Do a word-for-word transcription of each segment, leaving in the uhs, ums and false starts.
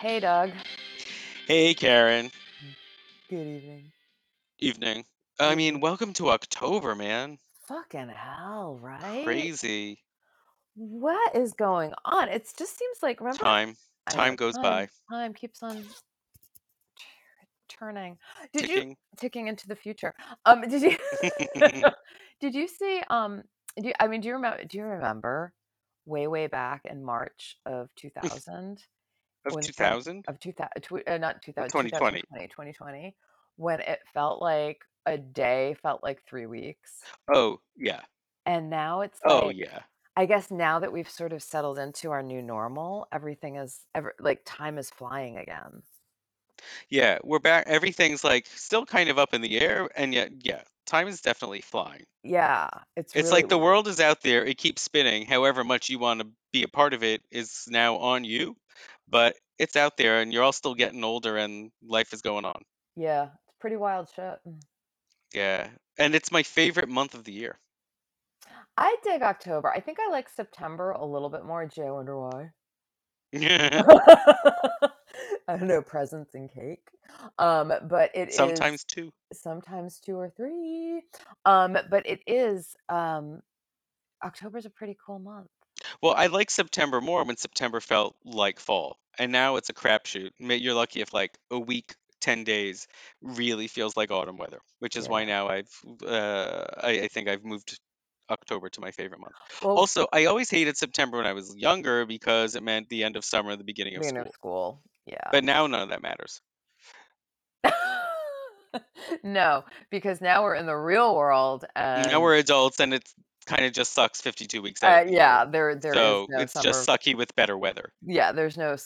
Hey, Doug. Hey, Karen. Good evening. Evening. I mean, welcome to October, man. Fucking hell, right? Crazy. What is going on? It just seems like, remember? Time. Time goes time, by. Time keeps on turning. Did ticking. you ticking into the future? Um, did you did you see? Um, do you, I mean, do you remember? Do you remember? Way way back in March of two thousand. Of two thousand. Of two thousand. Uh, not two thousand. Twenty twenty. Twenty twenty. When it felt like a day felt like three weeks. Oh yeah. And now it's. Like, oh yeah. I guess now that we've sort of settled into our new normal, everything is ever like time is flying again. Yeah, we're back. Everything's like still kind of up in the air, and yet, yeah, time is definitely flying. Yeah, it's it's really like the weird. World is out there; it keeps spinning. However much you want to be a part of it is now on you, but it's out there, and you're all still getting older, and life is going on. Yeah, it's pretty wild shit. Yeah, and it's my favorite month of the year. I dig October. I think I like September a little bit more. Gee, I wonder why. Yeah. I don't know, presents and cake. Um, but it sometimes is sometimes two. Sometimes two or three. Um, but it is um October's a pretty cool month. Well, I like September more when September felt like fall. And now it's a crapshoot. You're lucky if like a week, ten days really feels like autumn weather, which is yeah. why now I've uh I, I think I've moved October to my favorite month. Well, also, I always hated September when I was younger because it meant the end of summer, the beginning of beginning school. Of school. Yeah. But now none of that matters. No, because now we're in the real world. And... Now we're adults, and it kind of just sucks fifty-two weeks out. Uh, yeah, there, there so is no it's summer... just sucky with better weather. Yeah, there's no,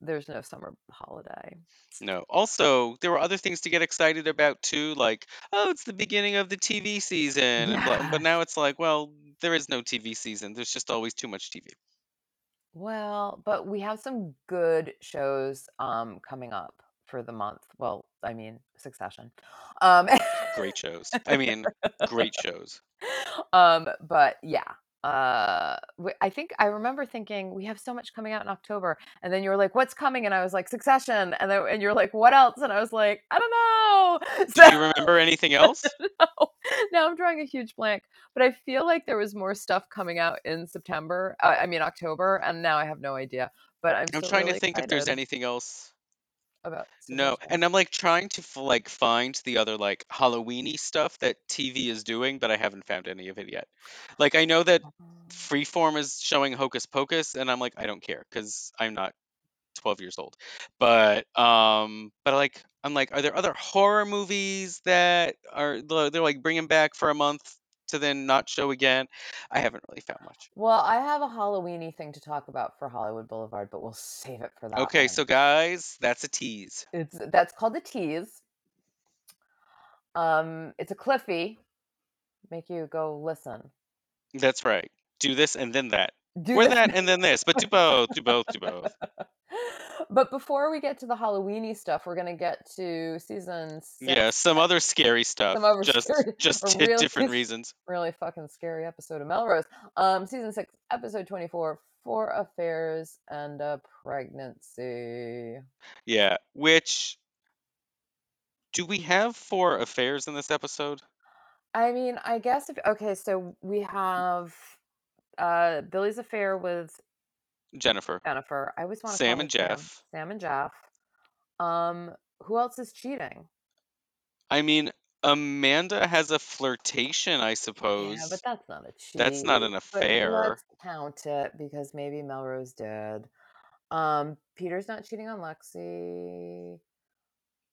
there's no summer holiday. No. Also, there were other things to get excited about too, like oh, it's the beginning of the T V season. Yeah. But now it's like, well, there is no T V season. There's just always too much T V. Well, but we have some good shows um, coming up for the month. Well, I mean, Succession. Um, great shows. I mean, great shows. Um, but yeah, uh, I think I remember thinking we have so much coming out in October, and then you were like, "What's coming?" And I was like, "Succession," and then and you're like, "What else?" And I was like, "I don't know." So, do you remember anything else? No. Now I'm drawing a huge blank, but I feel like there was more stuff coming out in September. Uh, I mean October, and now I have no idea. But I'm, I'm trying really to think if there's anything else. About no, and I'm like trying to like find the other like Halloween-y stuff that T V is doing, but I haven't found any of it yet. Like I know that Freeform is showing Hocus Pocus, and I'm like I don't care because I'm not twelve years old. But um, but like I'm like, are there other horror movies that are they're like bringing back for a month to then not show again? I haven't really found much. Well, I have a Halloween-y thing to talk about for Hollywood Boulevard, but we'll save it for that. Okay, one. So guys, that's a tease. It's that's called a tease. Um, it's a cliffy. Make you go listen. That's right. Do this and then that. Do We're that and then this, but do both, do both, do both. But before we get to the Halloween-y stuff, we're gonna get to season six. Yeah, some other scary stuff. Some other just scary, just t- really, different reasons. Really fucking scary episode of Melrose. Um, season six, episode twenty-four, Four Affairs and a Pregnancy. Yeah, which do we have four affairs in this episode? I mean, I guess if okay, so we have uh, Billy's affair with Jennifer. Jennifer. I always want to Sam and Jeff. Sam and Jeff. Um, who else is cheating? I mean, Amanda has a flirtation, I suppose. Yeah, but that's not a cheat. That's not an affair. But let's count it because maybe Melrose did. Um, Peter's not cheating on Lexi.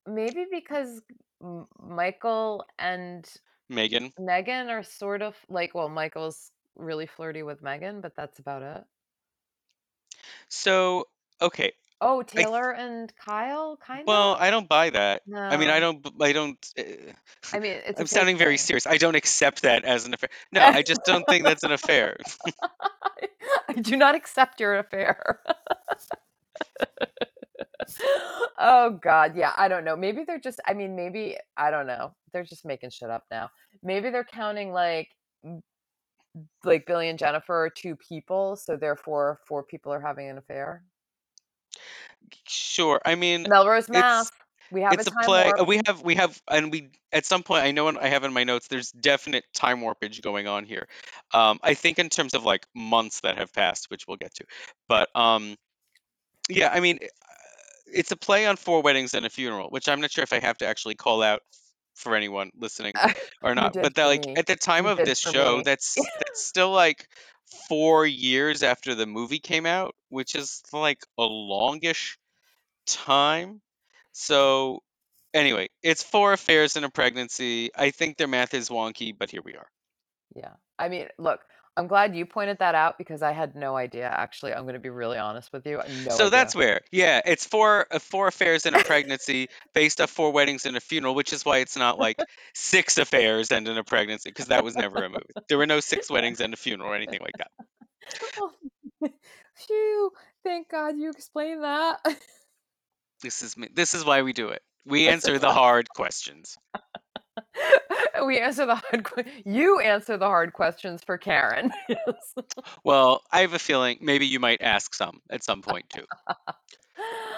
Maybe because Michael and Megan. Megan are sort of like, well, Michael's really flirty with Megan, but that's about it. So, okay. Oh, Taylor I, and Kyle, kind of. Well, I don't buy that. No. I mean, I don't. I don't. Uh, I mean, it's I'm sounding thing. very serious. I don't accept that as an affair. No, I just don't think that's an affair. I, I do not accept your affair. Oh God, yeah. I don't know. Maybe they're just. I mean, maybe I don't know. They're just making shit up now. Maybe they're counting like. Like Billy and Jennifer are two people, so therefore four people are having an affair. Sure. I mean, Melrose Math. We have it's a, time a play. Warp. We have we have, and we at some point I know I have in my notes. There's definite time warpage going on here. Um, I think in terms of like months that have passed, which we'll get to. But um, yeah, I mean, it's a play on Four Weddings and a Funeral, which I'm not sure if I have to actually call out for anyone listening or not. But that like me. At the time you of this show, me. that's that's still like four years after the movie came out, which is like a longish time. So, anyway, it's four affairs and a pregnancy. I think their math is wonky, but here we are. Yeah. I mean, look, I'm glad you pointed that out because I had no idea, actually. I'm going to be really honest with you. No so idea. That's where, yeah, it's four uh, four affairs and a pregnancy based off Four Weddings and a Funeral, which is why it's not like six affairs and a pregnancy because that was never a movie. There were no six weddings and a funeral or anything like that. Phew, thank God you explained that. This is me. This is why we do it. We answer the hard questions. We answer the hard questions. You answer the hard questions for Karen. Well, I have a feeling maybe you might ask some at some point too.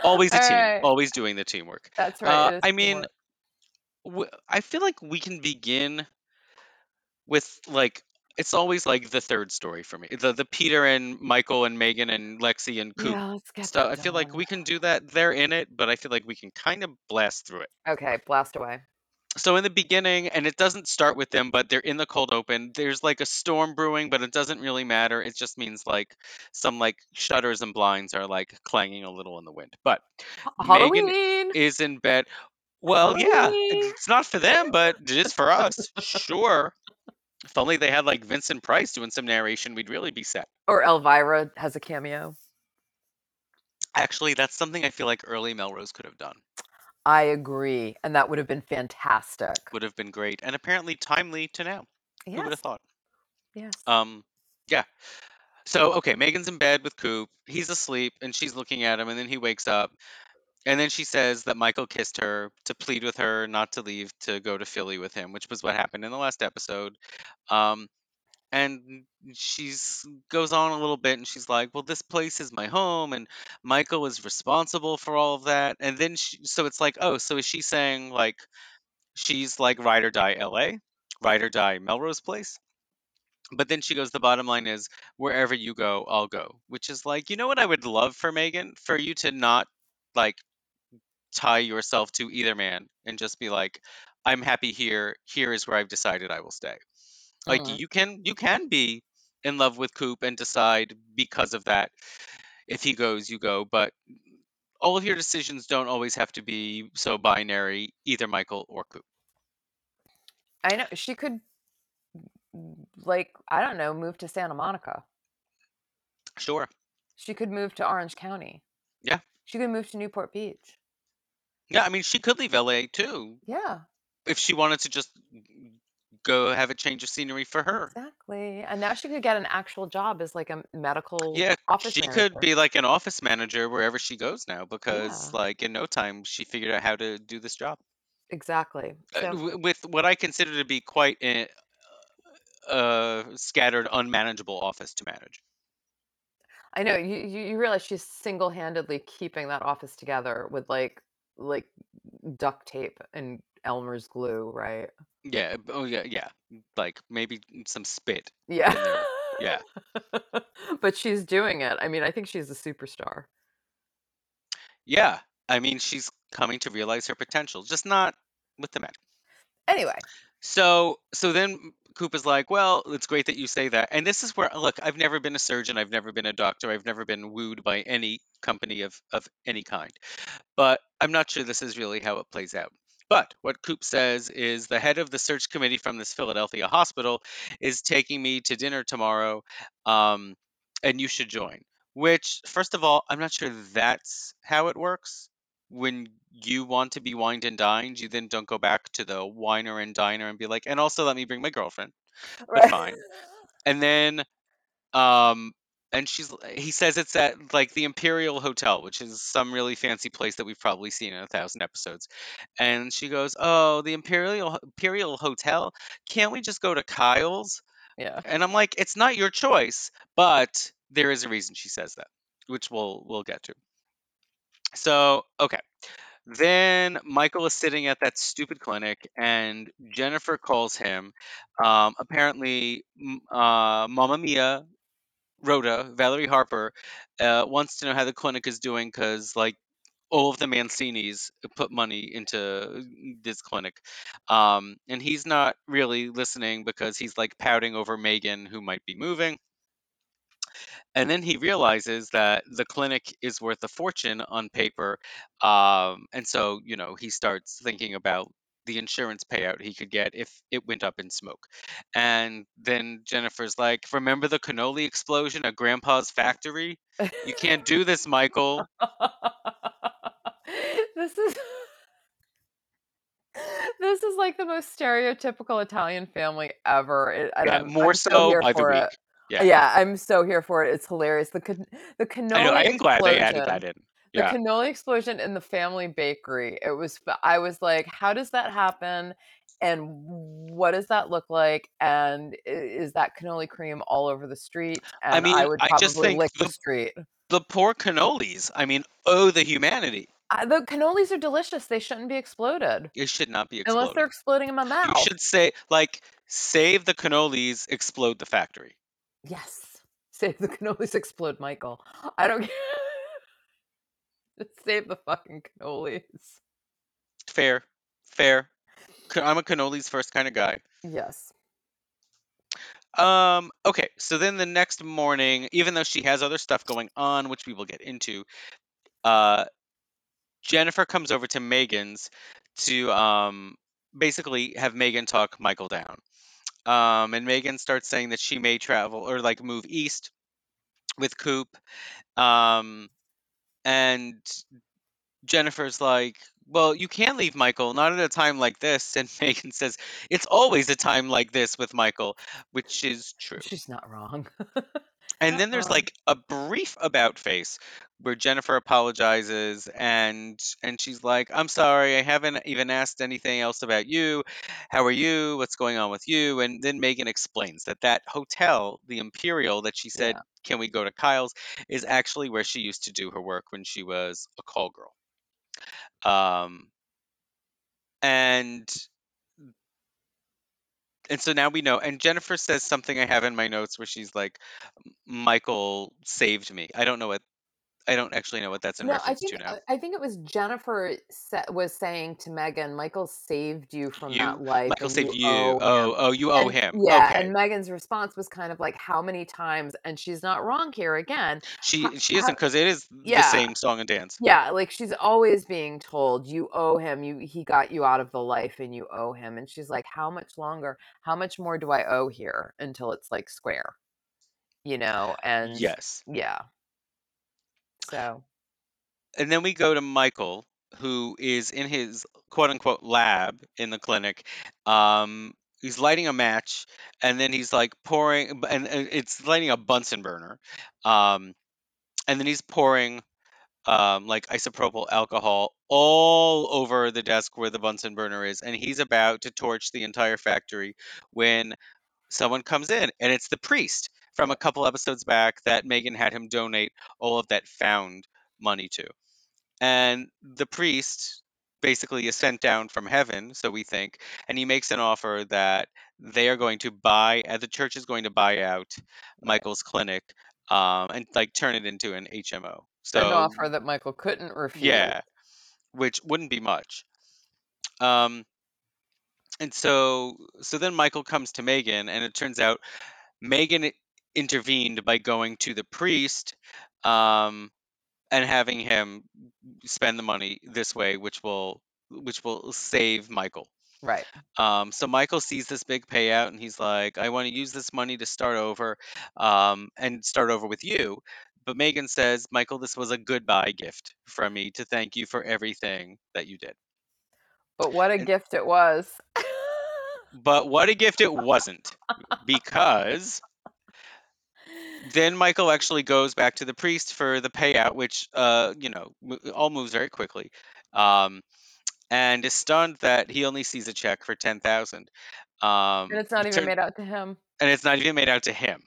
Always a All team. Right. Always doing the teamwork. That's right. Uh, I mean, w- I feel like we can begin with like it's always like the third story for me. The the Peter and Michael and Megan and Lexi and Coop. Yeah, let's get that done. I feel like we can do that. They're in it, but I feel like we can kind of blast through it. Okay, blast away. So in the beginning, and it doesn't start with them, but they're in the cold open. There's like a storm brewing, but it doesn't really matter. It just means like some like shutters and blinds are like clanging a little in the wind. But Halloween. Megan is in bed. Well, Halloween. Yeah, it's not for them, but it is for us. Sure. If only they had like Vincent Price doing some narration, we'd really be set. Or Elvira has a cameo. Actually, that's something I feel like early Melrose could have done. I agree. And that would have been fantastic. Would have been great. And apparently timely to now. Yes. Who would have thought? Yes. Um, yeah. So, okay, Megan's in bed with Coop. He's asleep and she's looking at him and then he wakes up. And then she says that Michael kissed her to plead with her not to leave to go to Philly with him, which was what happened in the last episode. Um, and she goes on a little bit and she's like, well, this place is my home and Michael is responsible for all of that. And then she, so it's like, oh, so is she saying like she's like ride or die L A, ride or die Melrose Place? But then she goes, the bottom line is wherever you go, I'll go, which is like, you know what I would love for Megan? For you to not like tie yourself to either man and just be like, I'm happy here. Here is where I've decided I will stay. Mm-hmm. Like you can, you can be in love with Coop and decide because of that, if he goes, you go, but all of your decisions don't always have to be so binary, either Michael or Coop. I know she could like, I don't know, move to Santa Monica. Sure. She could move to Orange County. Yeah. She could move to Newport Beach. Yeah, I mean, she could leave L A too. Yeah. If she wanted to just go have a change of scenery for her. Exactly. And now she could get an actual job as like a medical yeah, office she manager. Could be like an office manager wherever she goes now because yeah. like in no time she figured out how to do this job. Exactly. So- uh, with what I consider to be quite a, a scattered, unmanageable office to manage. I know. You, you realize she's single-handedly keeping that office together with like like duct tape and Elmer's glue, right? Yeah. Oh, yeah. Yeah. Like maybe some spit. Yeah. Yeah. But she's doing it. I mean, I think she's a superstar. Yeah. I mean, she's coming to realize her potential, just not with the men. Anyway. So, so then Coop is like, well, it's great that you say that. And this is where, look, I've never been a surgeon. I've never been a doctor. I've never been wooed by any company of, of any kind. But I'm not sure this is really how it plays out. But what Coop says is the head of the search committee from this Philadelphia hospital is taking me to dinner tomorrow, um, and you should join. Which, first of all, I'm not sure that's how it works. When you want to be wined and dined, you then don't go back to the winer and diner and be like, and also let me bring my girlfriend. Right. But fine. And then, um, and she's, he says it's at like the Imperial Hotel, which is some really fancy place that we've probably seen in a thousand episodes. And she goes, oh, the Imperial Imperial Hotel. Can't we just go to Kyle's? Yeah. And I'm like, it's not your choice, but there is a reason she says that, which we'll, we'll get to. So, okay. Then Michael is sitting at that stupid clinic, and Jennifer calls him. Um, apparently, m- uh, Mamma Mia, Rhoda, Valerie Harper, uh, wants to know how the clinic is doing because, like, all of the Mancinis put money into this clinic. Um, and he's not really listening because he's like pouting over Megan, who might be moving. And then he realizes that the clinic is worth a fortune on paper. Um, and so, you know, he starts thinking about the insurance payout he could get if it went up in smoke. And then Jennifer's like, "Remember the cannoli explosion at Grandpa's factory? You can't do this, Michael." This is this is like the most stereotypical Italian family ever. It, and Yeah, I'm, more I'm so so here by the for it. week. Yeah. Yeah, I'm so here for it. It's hilarious. The can- the I know. I cannoli am glad they added explosion. that in. The Yeah. cannoli explosion in the family bakery. It was f- I was like, how does that happen? And what does that look like? And i- is that cannoli cream all over the street? I And I mean, would I just probably think lick the the street. the poor cannolis. I mean, oh, the humanity. I, the cannolis are delicious. They shouldn't be exploded It should not be unless they're exploded. exploding in my You mouth. should say, like, save the cannolis, explode the factory. Yes. Save the cannolis, explode Michael. I don't care. Save the fucking cannolis. Fair, fair. Ca- I'm a cannolis first kind of guy. Yes. Um, okay, so then the next morning, even though she has other stuff going on, which we will get into, uh, Jennifer comes over to Megan's to um, basically have Megan talk Michael down. Um, and Megan starts saying that she may travel or like move east with Coop. Um, and Jennifer's like, "Well, you can't leave Michael, not at a time like this." And Megan says, "It's always a time like this with Michael," which is true. She's not wrong. And Not then there's wrong. like a brief about face where Jennifer apologizes and and she's like, "I'm sorry, I haven't even asked anything else about you. How are you? What's going on with you?" And then Megan explains that that hotel, the Imperial, that she said, Yeah. "Can we go to Kyle's?" is actually where she used to do her work when she was a call girl. Um, and and so now we know. And Jennifer says something I have in my notes where she's like, "Michael saved me." I don't know what I don't actually know what that's in No, I reference think to now. I I think it was Jennifer sa- was saying to Megan, Michael saved you from You, that life Michael and saved you you. owe him. Oh, oh, you owe And him. yeah, Okay. and Megan's response was kind of like, how many times? And she's not wrong here again. How, She she isn't, how, because it is the yeah, same song and dance. yeah, like she's always being told, you owe him. You he got you out of the life and you owe him. And she's like, how much longer? How much more do I owe here until it's like square? You know, and Yes. yeah. So, And then we go to Michael, who is in his quote unquote lab in the clinic. Um, he's lighting a match, and then he's like pouring, b- and, and it's lighting a Bunsen burner. Um, and then he's pouring um, like isopropyl alcohol all over the desk where the Bunsen burner is, and he's about to torch the entire factory when someone comes in, and it's the priest from a yeah. couple episodes back that Megan had him donate all of that found money to. And the priest basically is sent down from heaven, so we think, and he makes an offer that they are going to buy, uh, the church is going to buy out Right. Michael's clinic um, and like turn it into an H M O. An So, offer that Michael couldn't refuse. yeah, which wouldn't be much. Um, and so, so then Michael comes to Megan, and it turns out Megan i- intervened by going to the priest um, and having him spend the money this way, which will which will save Michael. Right. Um, so Michael sees this big payout, and he's like, "I want to use this money to start over, um, and start over with you." But Megan says, "Michael, this was a goodbye gift from me to thank you for everything that you did." But what a And gift it was. but what a gift it wasn't, because then Michael actually goes back to the priest for the payout, which uh, you know mo- all moves very quickly, um, and is stunned that he only sees a check for ten thousand. And Um, it's not it even turn- made out to him. and it's not even made out to him.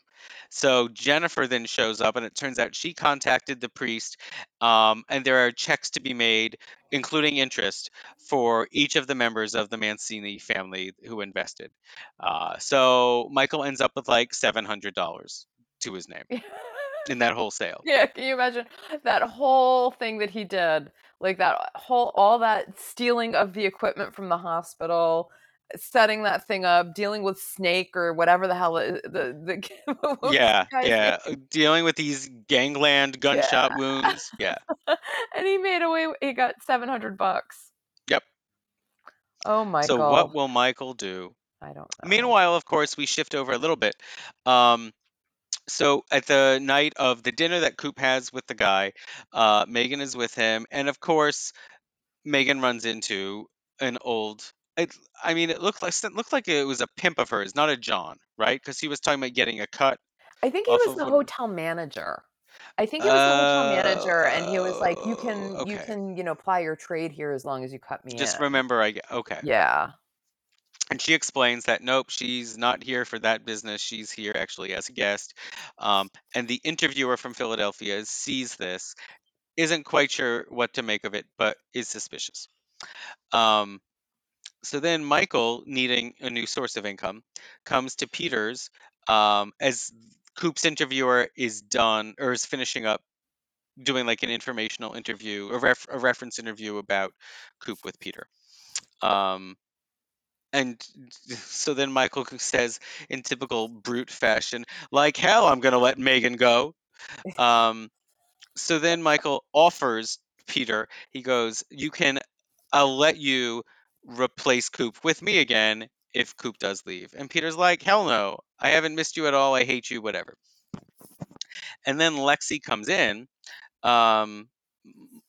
So Jennifer then shows up, and it turns out she contacted the priest, um, and there are checks to be made, including interest, for each of the members of the Mancini family who invested. Uh, so Michael ends up with like seven hundred dollars to his name in that whole sale. Yeah, can you imagine that whole thing that he did? Like that whole, all that stealing of the equipment from the hospital, setting that thing up, dealing with Snake or whatever the hell it, the the yeah yeah name? Dealing with these gangland gunshot yeah. wounds yeah and he made away. He got seven hundred bucks. Yep. Oh my god. So what will Michael do? I don't know. Meanwhile, of course, we shift over a little bit. Um, so at the night of the dinner that Coop has with the guy, uh, Megan is with him, and of course, Megan runs into an old. It, I mean, it looked like it looked like it was a pimp of hers, not a John, right? Because he was talking about getting a cut. I think he was the hotel manager. I think he was uh, the hotel manager, and he was like, "You can, okay. you can, you know, ply your trade here as long as you cut me." Just in. remember, I okay. Yeah. And she explains that nope, she's not here for that business. She's here actually as a guest. Um, and the interviewer from Philadelphia sees this, isn't quite sure what to make of it, but is suspicious. Um. So then Michael, needing a new source of income, comes to Peter's um, as Coop's interviewer is done or is finishing up doing like an informational interview, a, ref- a reference interview about Coop with Peter. Um, and so then Michael says in typical brute fashion, like, hell, I'm going to let Megan go. Um, so then Michael offers Peter, he goes, you can, I'll let you replace Coop with me again if Coop does leave. And Peter's like, hell no, I haven't missed you at all, I hate you, whatever. And then Lexi comes in, um,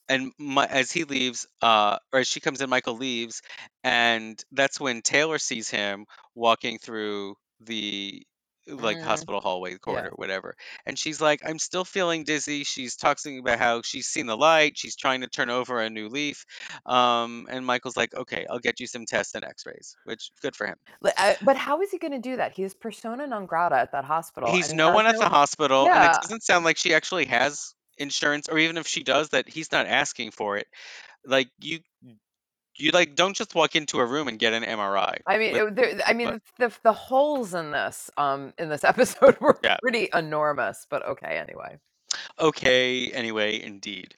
and my, as he leaves, uh, or as she comes in, Michael leaves, and that's when Taylor sees him walking through the like mm. hospital hallway, corridor, yeah. whatever. And she's like, I'm still feeling dizzy. She's talking about how she's seen the light. She's trying to turn over a new leaf. Um, and Michael's like, okay, I'll get you some tests and x-rays, which good for him. But how is he going to do that? He's persona non grata at that hospital. He's no one at the hospital. Yeah. And it doesn't sound like she actually has insurance, or even if she does, that he's not asking for it. Like you, You like don't just walk into a room and get an M R I. I mean, with, there, I mean but, the the holes in this um in this episode were yeah. pretty enormous, but okay anyway. Okay anyway, indeed.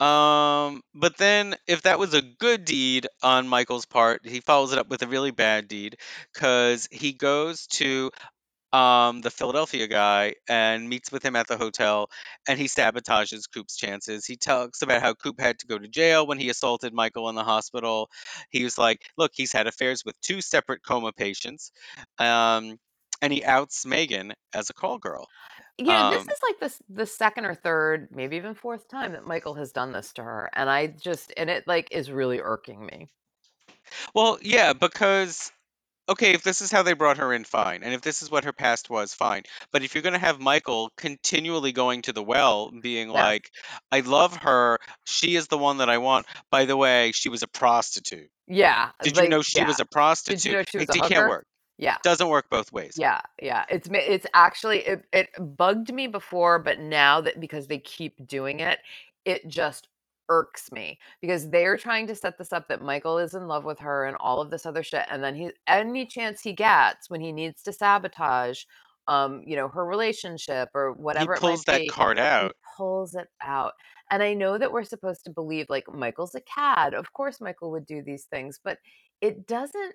Um, but then if that was a good deed on Michael's part, he follows it up with a really bad deed, because he goes to um the Philadelphia guy and meets with him at the hotel, and he sabotages Coop's chances. He talks about how Coop had to go to jail when he assaulted Michael in the hospital. He was like, look, he's had affairs with two separate coma patients, um and he outs Megan as a call girl. Yeah, um, this is like this the second or third, maybe even fourth time that Michael has done this to her, and I just and it like is really irking me. Well, yeah, because okay, if this is how they brought her in, fine. And if this is what her past was, fine. But if you're going to have Michael continually going to the well, being yeah. like, I love her, she is the one that I want. By the way, she was a prostitute. Yeah. Did like, you know she yeah. was a prostitute? Did you know she was like, a hooker? It can't work. Yeah. Doesn't work both ways. Yeah, yeah. It's it's actually, it, it bugged me before, but now that because they keep doing it, it just irks me, because they're trying to set this up that Michael is in love with her and all of this other shit, and then he any chance he gets when he needs to sabotage um you know her relationship or whatever, he pulls it might that be, card out pulls it out. And I know that we're supposed to believe like Michael's a cad, of course Michael would do these things, but it doesn't,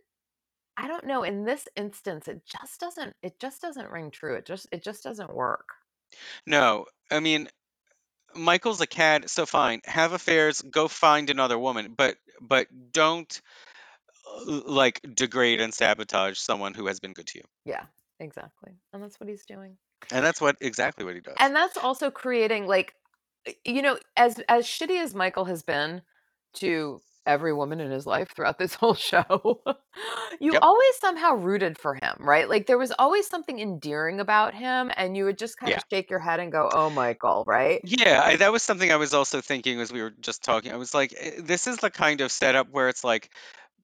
I don't know, in this instance it just doesn't it just doesn't ring true. It just it just doesn't work. No, I mean, Michael's a cad, so fine. Have affairs, go find another woman, but but don't like degrade and sabotage someone who has been good to you. Yeah, exactly. And that's what he's doing. And that's what exactly what he does. And that's also creating like, you know, as as shitty as Michael has been to every woman in his life throughout this whole show, you yep. always somehow rooted for him, right? Like there was always something endearing about him, and you would just kind yeah. of shake your head and go, oh, Michael, right? Yeah, I, that was something I was also thinking as we were just talking. I was like, this is the kind of setup where it's like,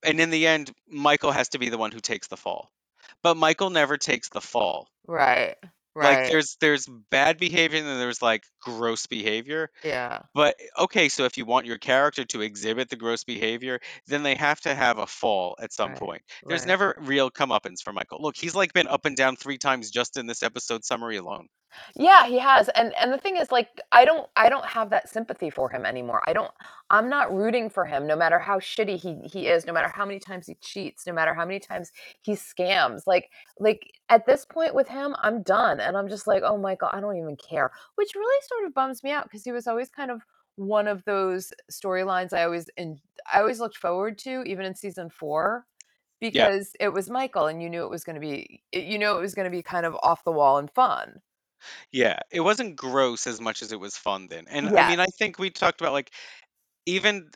and in the end, Michael has to be the one who takes the fall. But Michael never takes the fall. Right. Right. Like there's there's bad behavior and then there's like gross behavior. Yeah. But okay, so if you want your character to exhibit the gross behavior, then they have to have a fall at some Right. point. There's Right. never real comeuppance for Michael. Look, he's like been up and down three times just in this episode summary alone. Yeah, he has. And and the thing is, like, I don't I don't have that sympathy for him anymore. I don't I'm not rooting for him, no matter how shitty he, he is, no matter how many times he cheats, no matter how many times he scams. Like like at this point with him, I'm done. And I'm just like, oh my God, I don't even care. Which really sort of bums me out because he was always kind of one of those storylines I always in, I always looked forward to, even in season four. Because yeah. it was Michael and you knew it was gonna be you know it was gonna be kind of off the wall and fun. Yeah, it wasn't gross as much as it was fun then. And yeah. I mean, I think we talked about like even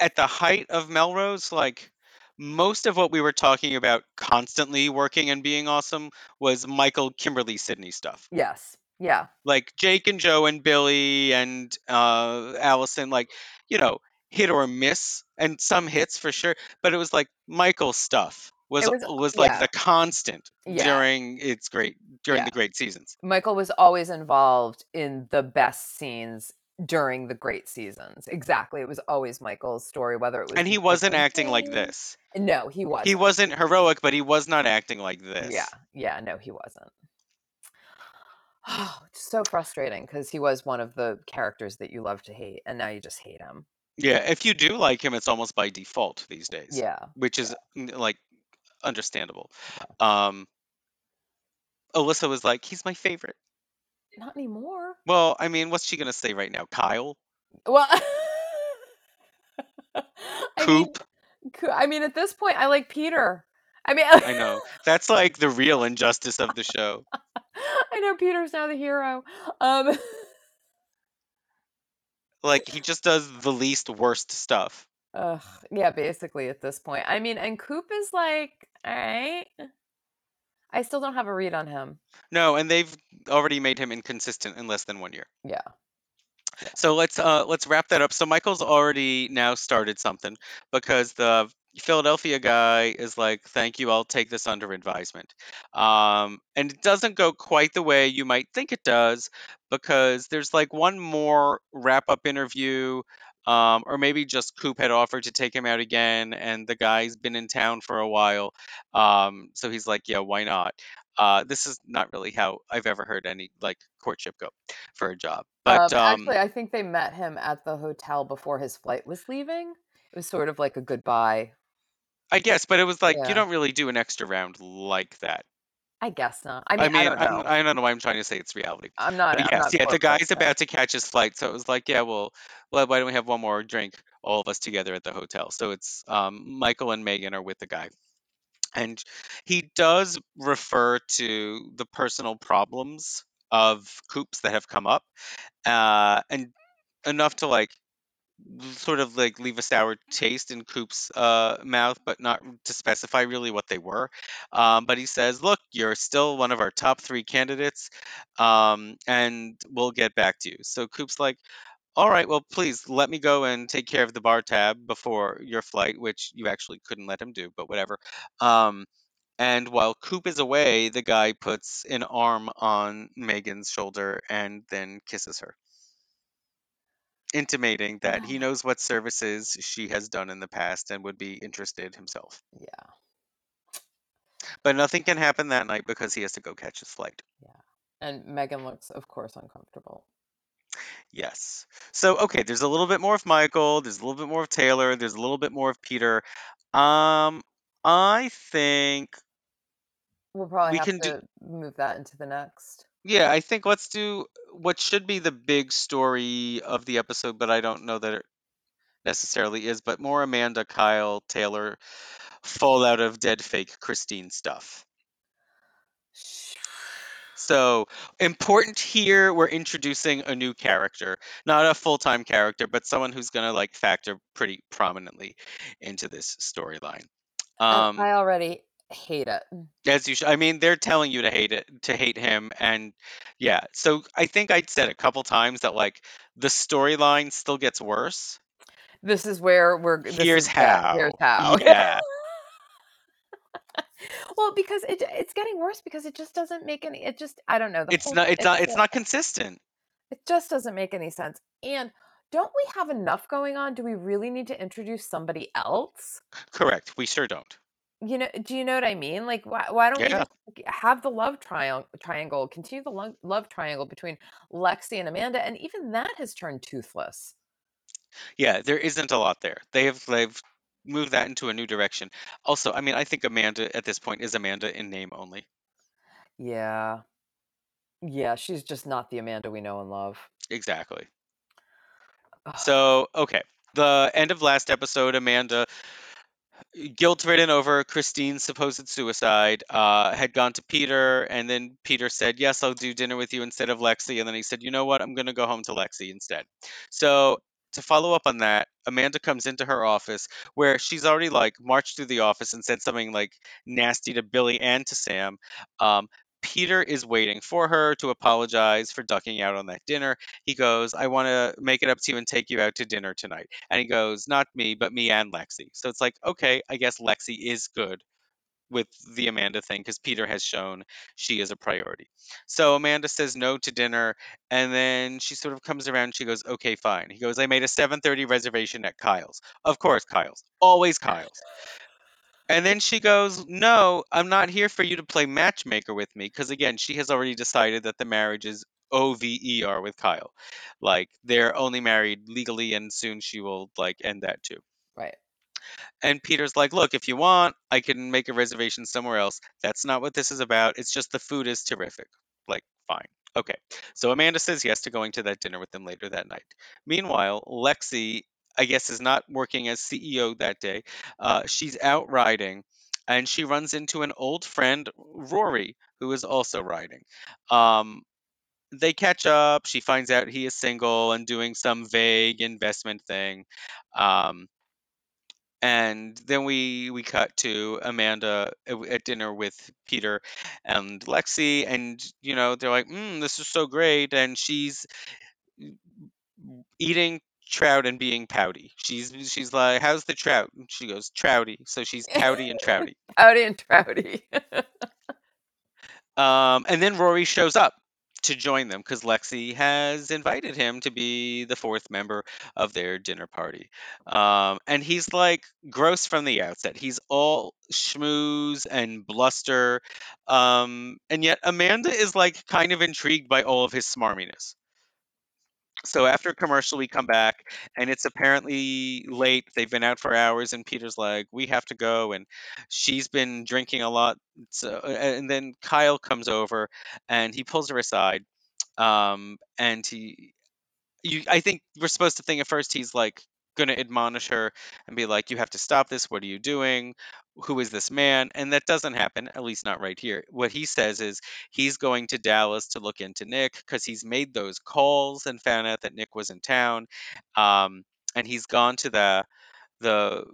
at the height of Melrose, like most of what we were talking about constantly working and being awesome was Michael, Kimberly, Sydney stuff. Yes. Yeah. Like Jake and Joe and Billy and uh, Allison, like, you know, hit or miss and some hits for sure. But it was like Michael stuff. Was was, was like yeah. the constant yeah. during its great during yeah. the great seasons. Michael was always involved in the best scenes during the great seasons. Exactly, it was always Michael's story, whether it was. And he wasn't acting thing. like this. No, he wasn't. He wasn't heroic, but he was not acting like this. Yeah, yeah, no, he wasn't. Oh, it's so frustrating because he was one of the characters that you love to hate, and now you just hate him. Yeah, if you do like him, it's almost by default these days. Yeah, which is yeah. like. Understandable. Um, Alyssa was like, he's my favorite. Not anymore. Well, I mean, what's she going to say right now? Kyle? Well, Coop? I mean, I mean, at this point, I like Peter. I mean, I know. That's like the real injustice of the show. I know Peter's now the hero. Um, like, he just does the least worst stuff. Ugh, yeah, basically at this point. I mean, and Coop is like, all right. I still don't have a read on him. No, and they've already made him inconsistent in less than one year. Yeah. yeah. So let's uh let's wrap that up. So Michael's already now started something because the Philadelphia guy is like, thank you, I'll take this under advisement. Um, and it doesn't go quite the way you might think it does because there's like one more wrap-up interview. Um, or maybe just Coop had offered to take him out again, and the guy's been in town for a while. Um, so he's like, yeah, why not? Uh, this is not really how I've ever heard any like courtship go for a job. But um, um, actually, I think they met him at the hotel before his flight was leaving. It was sort of like a goodbye. I guess, but it was like, yeah. you don't really do an extra round like that. I guess not. I mean, I, mean, I don't know. I, I don't know why I'm trying to say it's reality. I'm not. But yes, I'm not yeah, the guy's about to catch his flight, so it was like, yeah, well, why don't we have one more drink, all of us together at the hotel? So it's um, Michael and Megan are with the guy, and he does refer to the personal problems of Coops that have come up, uh, and enough to like sort of like leave a sour taste in Coop's uh, mouth, but not to specify really what they were. Um, but he says, look, you're still one of our top three candidates, um, and we'll get back to you. So Coop's like, all right, well, please let me go and take care of the bar tab before your flight, which you actually couldn't let him do, but whatever. Um, and while Coop is away, the guy puts an arm on Megan's shoulder and then kisses her, intimating that he knows what services she has done in the past and would be interested himself. Yeah. But nothing can happen that night because he has to go catch his flight. Yeah. And Megan looks, of course, uncomfortable. Yes. So, okay, there's a little bit more of Michael. There's a little bit more of Taylor. There's a little bit more of Peter. Um, I think we'll probably we have can to do... move that into the next. Yeah, I think let's do what should be the big story of the episode, but I don't know that it necessarily is, but more Amanda, Kyle, Taylor, fallout of dead fake Christine stuff. So important here, we're introducing a new character, not a full-time character, but someone who's going to like factor pretty prominently into this storyline. Um, I already... hate it as you should. I mean, they're telling you to hate it, to hate him, and yeah. So I think I'd said a couple times that like the storyline still gets worse. This is where we're. This here's is how. That. Here's how. Yeah. Well, because it it's getting worse because it just doesn't make any. It just I don't know. The it's not. It's not. It's not consistent. It just doesn't make any sense. And don't we have enough going on? Do we really need to introduce somebody else? Correct. We sure don't. You know? Do you know what I mean? Like, why? Why don't yeah. we have the love triangle? Triangle continue the lo- love triangle between Lexi and Amanda, and even that has turned toothless. Yeah, there isn't a lot there. They have they've moved that into a new direction. Also, I mean, I think Amanda at this point is Amanda in name only. Yeah. Yeah, she's just not the Amanda we know and love. Exactly. Ugh. So, okay. The end of last episode, Amanda, guilt ridden over Christine's supposed suicide, uh, had gone to Peter, and then Peter said, yes, I'll do dinner with you instead of Lexi. And then he said, you know what? I'm going to go home to Lexi instead. So, to follow up on that, Amanda comes into her office where she's already like marched through the office and said something like nasty to Billy and to Sam. Um, Peter is waiting for her to apologize for ducking out on that dinner. He goes, I want to make it up to you and take you out to dinner tonight. And he goes, not me, but me and Lexi. So it's like, okay, I guess Lexi is good with the Amanda thing because Peter has shown she is a priority. So Amanda says no to dinner, and then she sort of comes around and she goes, okay, fine. He goes, I made a seven thirty reservation at Kyle's. Of course, Kyle's. Always Kyle's. And then she goes, no, I'm not here for you to play matchmaker with me, because again, she has already decided that the marriage is over with Kyle. Like, they're only married legally, and soon she will like end that too. Right. And Peter's like, look, if you want, I can make a reservation somewhere else. That's not what this is about. It's just the food is terrific. Like, fine. Okay. So Amanda says yes to going to that dinner with them later that night. Meanwhile, Lexi, I guess, is not working as C E O that day. Uh, she's out riding, and she runs into an old friend, Rory, who is also riding. Um, they catch up. She finds out he is single and doing some vague investment thing. Um, And then we, we cut to Amanda at dinner with Peter and Lexi. And, you know, they're like, mm, this is so great. And she's eating trout and being pouty. She's she's like, how's the trout? And she goes, trouty. So she's pouty and trouty. Pouty and trouty. um, and then Rory shows up to join them because Lexi has invited him to be the fourth member of their dinner party. Um, and he's like gross from the outset. He's all schmooze and bluster. Um, and yet Amanda is like kind of intrigued by all of his smarminess. So after a commercial, we come back and it's apparently late. They've been out for hours and Peter's like, we have to go. And she's been drinking a lot. So, and then Kyle comes over and he pulls her aside. Um, and he, you, I think we're supposed to think at first he's like going to admonish her and be like, you have to stop this. What are you doing? Who is this man? And that doesn't happen, at least not right here. What he says is he's going to Dallas to look into Nick because he's made those calls and found out that Nick was in town. Um, and he's gone to the the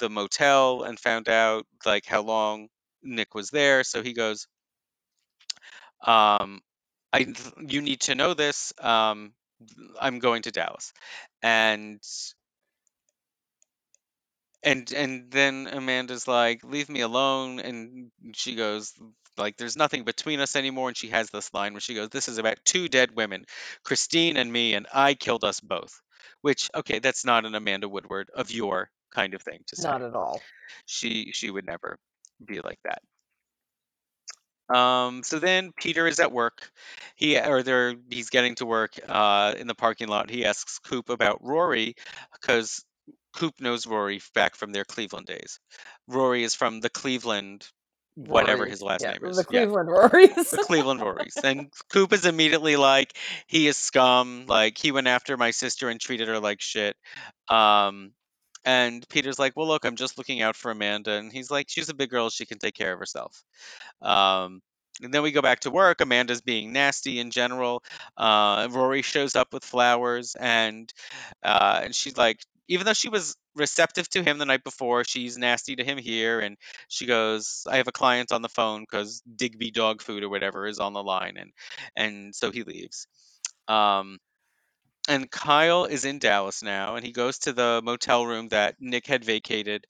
the motel and found out like how long Nick was there. So he goes, um, I you need to know this. Um, I'm going to Dallas. And And and then Amanda's like, leave me alone. And she goes, like, there's nothing between us anymore. And she has this line where she goes, this is about two dead women, Christine and me, and I killed us both. Which, okay, that's not an Amanda Woodward of your kind of thing to say. Not at all. She she would never be like that. Um, so then Peter is at work. He or there he's getting to work uh, in the parking lot. He asks Coop about Rory because Coop knows Rory back from their Cleveland days. Rory is from the Cleveland, whatever Rory, his last yeah, name is. The Cleveland yeah. Rorys. The Cleveland Rorys. And Coop is immediately like, he is scum. Like, he went after my sister and treated her like shit. Um, and Peter's like, well, look, I'm just looking out for Amanda. And he's like, she's a big girl. She can take care of herself. Um, and then we go back to work. Amanda's being nasty in general. Uh, Rory shows up with flowers. And, uh, and she's like, even though she was receptive to him the night before, she's nasty to him here. And she goes, I have a client on the phone because Digby dog food or whatever is on the line. And and so he leaves. Um, And Kyle is in Dallas now, and he goes to the motel room that Nick had vacated,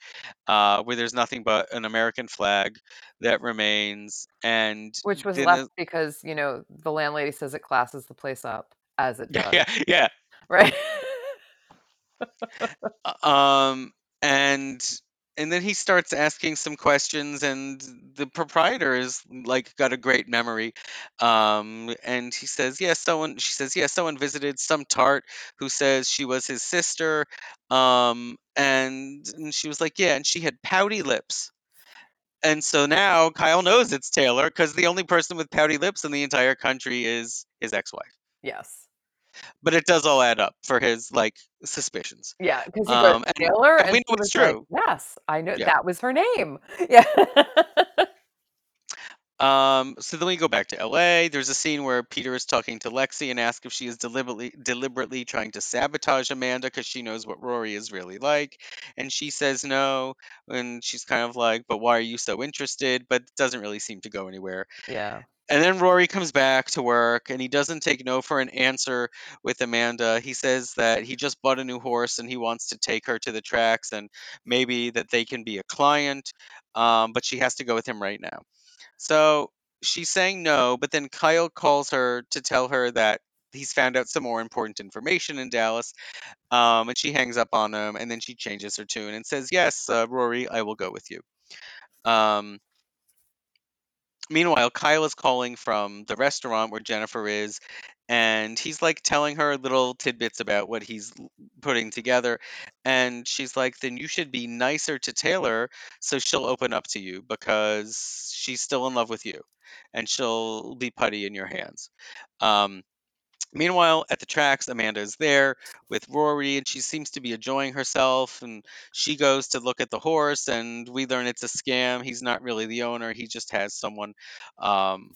uh, where there's nothing but an American flag that remains. And Which was then left the- because, you know, the landlady says it classes the place up, as it does. Yeah, yeah, yeah. Right? um, and... And then he starts asking some questions, and the proprietor is like, got a great memory. Um, and he says, yeah, someone, she says, yeah, someone visited some tart who says she was his sister. Um, and, and she was like, yeah, and she had pouty lips. And so now Kyle knows it's Taylor, because the only person with pouty lips in the entire country is his ex-wife. Yes. But it does all add up for his, like, suspicions. Yeah, because he goes, um, Taylor, and, and we know it's true. Like, yes, I know. Yeah. That was her name. Yeah. um. So then we go back to L A. There's a scene where Peter is talking to Lexi and asks if she is deliberately deliberately trying to sabotage Amanda because she knows what Rory is really like. And she says no. And she's kind of like, but why are you so interested? But it doesn't really seem to go anywhere. Yeah. And then Rory comes back to work, and he doesn't take no for an answer with Amanda. He says that he just bought a new horse, and he wants to take her to the tracks, and maybe that they can be a client, um, but she has to go with him right now. So she's saying no, but then Kyle calls her to tell her that he's found out some more important information in Dallas, um, and she hangs up on him, and then she changes her tune and says, yes, uh, Rory, I will go with you. Um Meanwhile, Kyle is calling from the restaurant where Jennifer is, and he's like telling her little tidbits about what he's putting together. And she's like, then you should be nicer to Taylor so she'll open up to you because she's still in love with you and she'll be putty in your hands. Um, Meanwhile, at the tracks, Amanda is there with Rory, and she seems to be enjoying herself, and she goes to look at the horse, and we learn it's a scam. He's not really the owner. He just has someone um,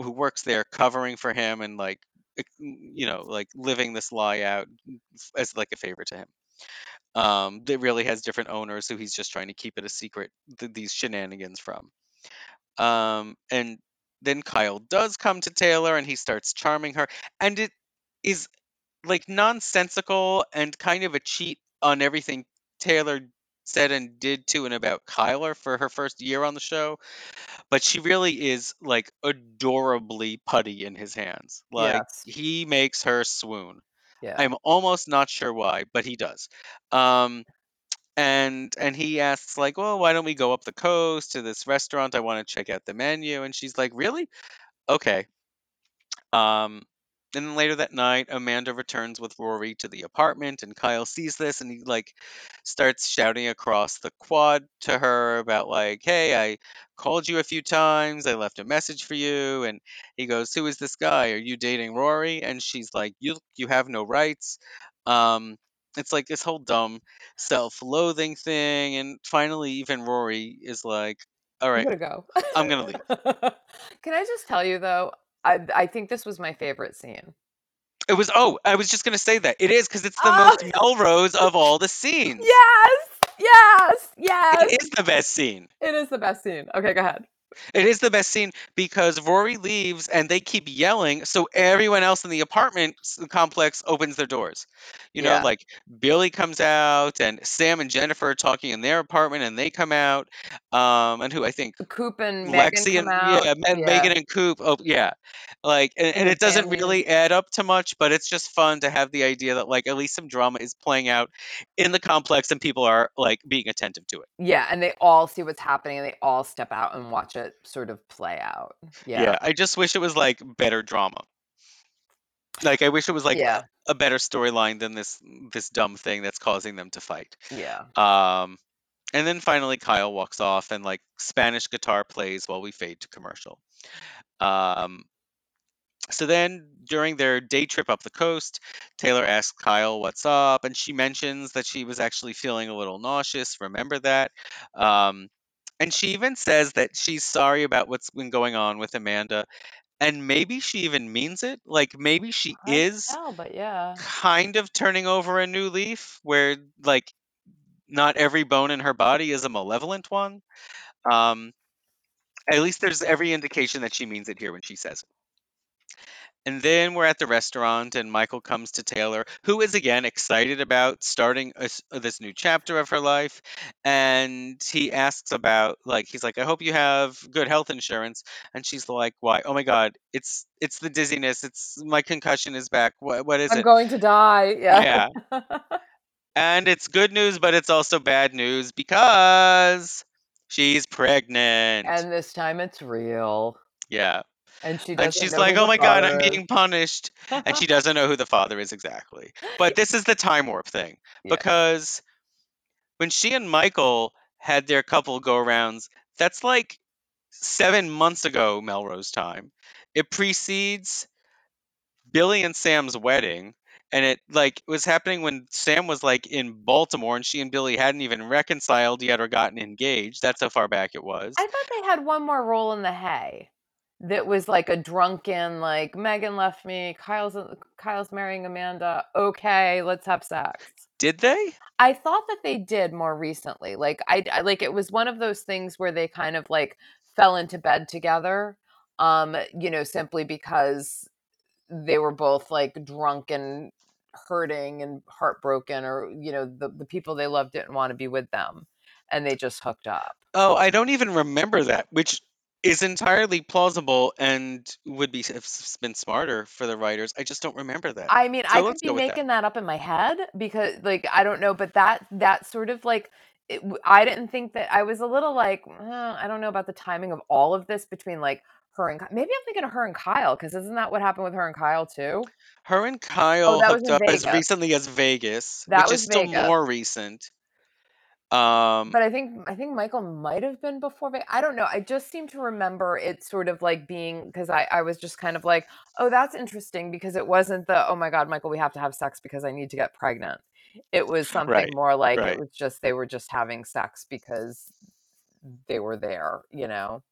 who works there covering for him and, like, you know, like living this lie out as, like, a favor to him. Um, that really has different owners, so he's just trying to keep it a secret, th- these shenanigans from. Um, and then Kyle does come to Taylor, and he starts charming her, and it is like nonsensical and kind of a cheat on everything Taylor said and did to and about Kyler for her first year on the show. But she really is like adorably putty in his hands. Like yes. He makes her swoon. Yeah. I'm almost not sure why, but he does. Um, And and he asks, like, well, why don't we go up the coast to this restaurant? I want to check out the menu. And she's like, really? Okay. Um. And then later that night, Amanda returns with Rory to the apartment, and Kyle sees this, and he, like, starts shouting across the quad to her about, like, hey, I called you a few times, I left a message for you, and he goes, who is this guy? Are you dating Rory? And she's like, you you have no rights. Um, it's like this whole dumb self-loathing thing, and finally even Rory is like, all right, I'm gonna go. I'm gonna leave. Can I just tell you though, I I think this was my favorite scene. It was, oh, I was just going to say that. It is, because it's the oh. most Melrose of all the scenes. Yes, yes, yes. It is the best scene. It is the best scene. Okay, go ahead. It is the best scene because Rory leaves and they keep yelling, so everyone else in the apartment complex opens their doors. You know, yeah. Like Billy comes out, and Sam and Jennifer are talking in their apartment, and they come out. Um, and who I think Coop and Lexi Megan come and out. Yeah, yeah. Megan and Coop. Oh, yeah, like, and, and, and it doesn't family. really add up to much, but it's just fun to have the idea that, like, at least some drama is playing out in the complex, and people are, like, being attentive to it. Yeah, and they all see what's happening, and they all step out and watch it. It sort of play out. Yeah. Yeah, I just wish it was like better drama. Like, I wish it was like yeah. a better storyline than this this dumb thing that's causing them to fight. Yeah. Um, and then finally Kyle walks off, and like Spanish guitar plays while we fade to commercial. Um. So then during their day trip up the coast, Taylor asks Kyle what's up, and she mentions that she was actually feeling a little nauseous. Remember that. Um. And she even says that she's sorry about what's been going on with Amanda. And maybe she even means it. Like, maybe she I is know, but yeah. kind of turning over a new leaf where, like, not every bone in her body is a malevolent one. Um, at least there's every indication that she means it here when she says it. And then we're at the restaurant, and Michael comes to Taylor, who is again excited about starting a s this new chapter of her life. And he asks about, like, he's like, "I hope you have good health insurance." And she's like, "Why? Oh my God, it's it's the dizziness. It's my concussion is back. What what is I'm it? going to die." Yeah. Yeah. And it's good news, but it's also bad news because she's pregnant. And this time it's real. Yeah. And she and she's like, "Oh my God, I'm being punished." And she doesn't know who the father is exactly. But this is the time warp thing. Yeah. Because when she and Michael had their couple go-arounds, that's like seven months ago Melrose time. It precedes Billy and Sam's wedding. And it like was happening when Sam was like in Baltimore, and she and Billy hadn't even reconciled yet or gotten engaged. That's how far back it was. I thought they had one more roll in the hay. That was like a drunken, like, Megan left me. Kyle's Kyle's marrying Amanda. Okay, let's have sex. Did they? I thought that they did more recently. Like I, I like it was one of those things where they kind of like fell into bed together. Um, you know, simply because they were both like drunk and hurting and heartbroken, or you know, the the people they loved didn't want to be with them, and they just hooked up. Oh, I don't even remember that. Which is entirely plausible and would be have been smarter for the writers. I just don't remember that. I mean, so I could be making that. that up in my head because, like, I don't know, but that that sort of like, it, I didn't think that I was a little like, eh, I don't know about the timing of all of this between like her and maybe I'm thinking of her and Kyle because isn't that what happened with her and Kyle too? Her and Kyle oh, hooked up Vegas. as recently as Vegas, that which was is still Vegas. more recent. Um, but I think I think Michael might have been before. I don't know. I just seem to remember it sort of like being because I, I was just kind of like, oh, that's interesting because it wasn't the, oh, my God, Michael, we have to have sex because I need to get pregnant. It was something right, more like right. it was just they were just having sex because they were there, you know.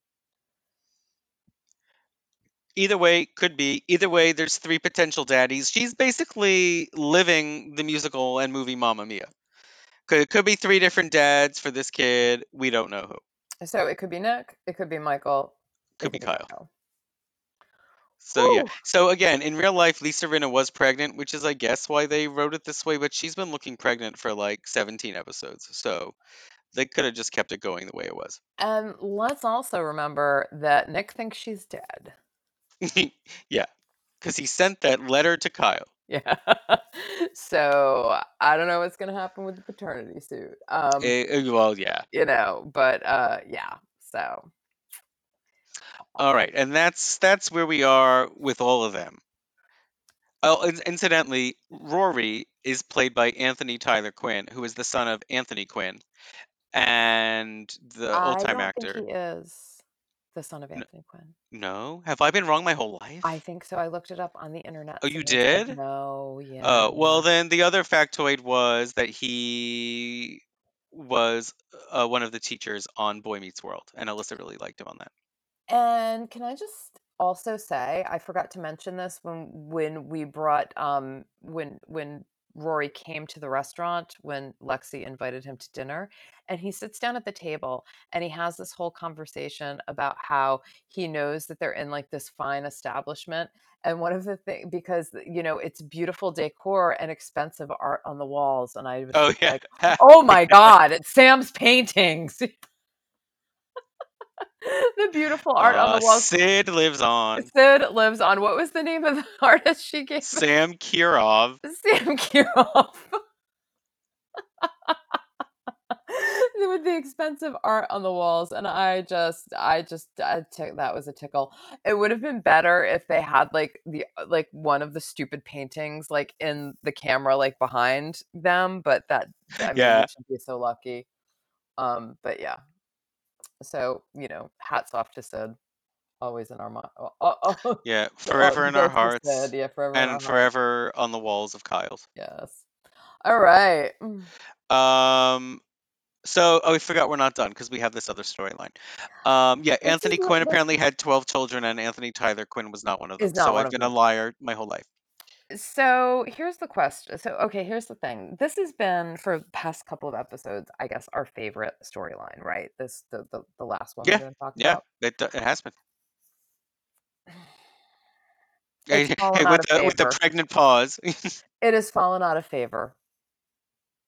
Either way, could be. Either way, there's three potential daddies. She's basically living the musical and movie Mamma Mia. It could be three different dads for this kid. We don't know who. So it could be Nick. It could be Michael. It could, could be, be Kyle. Kyle. So Ooh. yeah. So again, in real life, Lisa Rinna was pregnant, which is, I guess, why they wrote it this way. But she's been looking pregnant for like seventeen episodes. So they could have just kept it going the way it was. And let's also remember that Nick thinks she's dead. Yeah. Because he sent that letter to Kyle. Yeah. So I don't know what's going to happen with the paternity suit. Um, it, well, yeah. You know, but uh, yeah. So. All right. And that's that's where we are with all of them. Oh, incidentally, Rory is played by Anthony Tyler Quinn, who is the son of Anthony Quinn. And the old-time actor. I don't think he is. The son of Anthony no, Quinn. No, have I been wrong my whole life? I think so. I looked it up on the internet. Oh, you did? Like, no, yeah. Oh, uh, well, then the other factoid was that he was uh, one of the teachers on Boy Meets World, and Alyssa really liked him on that. And can I just also say, I forgot to mention this when when we brought um when when Rory came to the restaurant when Lexi invited him to dinner, and he sits down at the table and he has this whole conversation about how he knows that they're in like this fine establishment. And one of the things, because, you know, it's beautiful decor and expensive art on the walls. And I was oh, yeah. like, oh my God, it's Sam's paintings. The beautiful art uh, on the wall. Sid lives on. Sid lives on. What was the name of the artist she gave? Sam Kirov. Sam Kirov. With the expensive art on the walls, and I just, I just, I t- that was a tickle. It would have been better if they had like the like one of the stupid paintings like in the camera, like behind them. But that, I mean, yeah, they should be so lucky. Um, but yeah. So, you know, hats off to Sid. Always in our mind. Oh, oh, oh. Yeah, forever in our hearts. Sid. Yeah, forever and in our forever hearts. On the walls of Kyle's. Yes. All right. Um. So, oh, we forgot we're not done because we have this other storyline. Um. Yeah, Anthony Quinn apparently had twelve children, and Anthony Tyler Quinn was not one of them. So I've been a liar my whole life. So here's the question. So, okay, here's the thing. This has been, for the past couple of episodes, I guess, our favorite storyline, right? This the the, the last one yeah, we're going to talk yeah, about. Yeah, it, it has been. It's fallen out with of the with the favor. pregnant pause. It has fallen out of favor.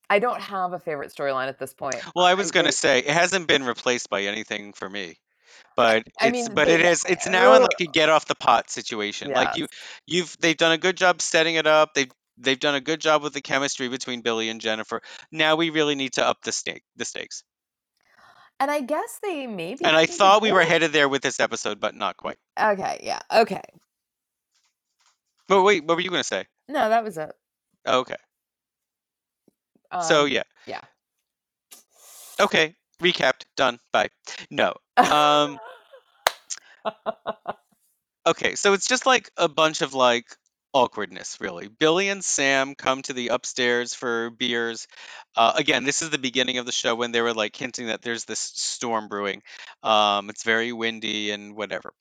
I don't have a favorite storyline at this point. Well, I was I going to think- say it hasn't been replaced by anything for me, but I it's mean, but they, it is it's now in like a get off the pot situation. Yes. Like you, you've they've done a good job setting it up. They've they've done a good job with the chemistry between Billy and Jennifer. Now we really need to up the stake the stakes. And I guess they maybe. And I thought we were headed there with this episode, but not quite. Okay. Yeah. Okay. But wait, what were you going to say? No, that was it. Oh, okay. Um, so yeah. Yeah. Okay. Recapped. Done. Bye. No. Um. Okay. So it's just like a bunch of like awkwardness, really. Billy and Sam come to the upstairs for beers. Uh, again, this is the beginning of the show when they were like hinting that there's this storm brewing. Um, it's very windy and whatever.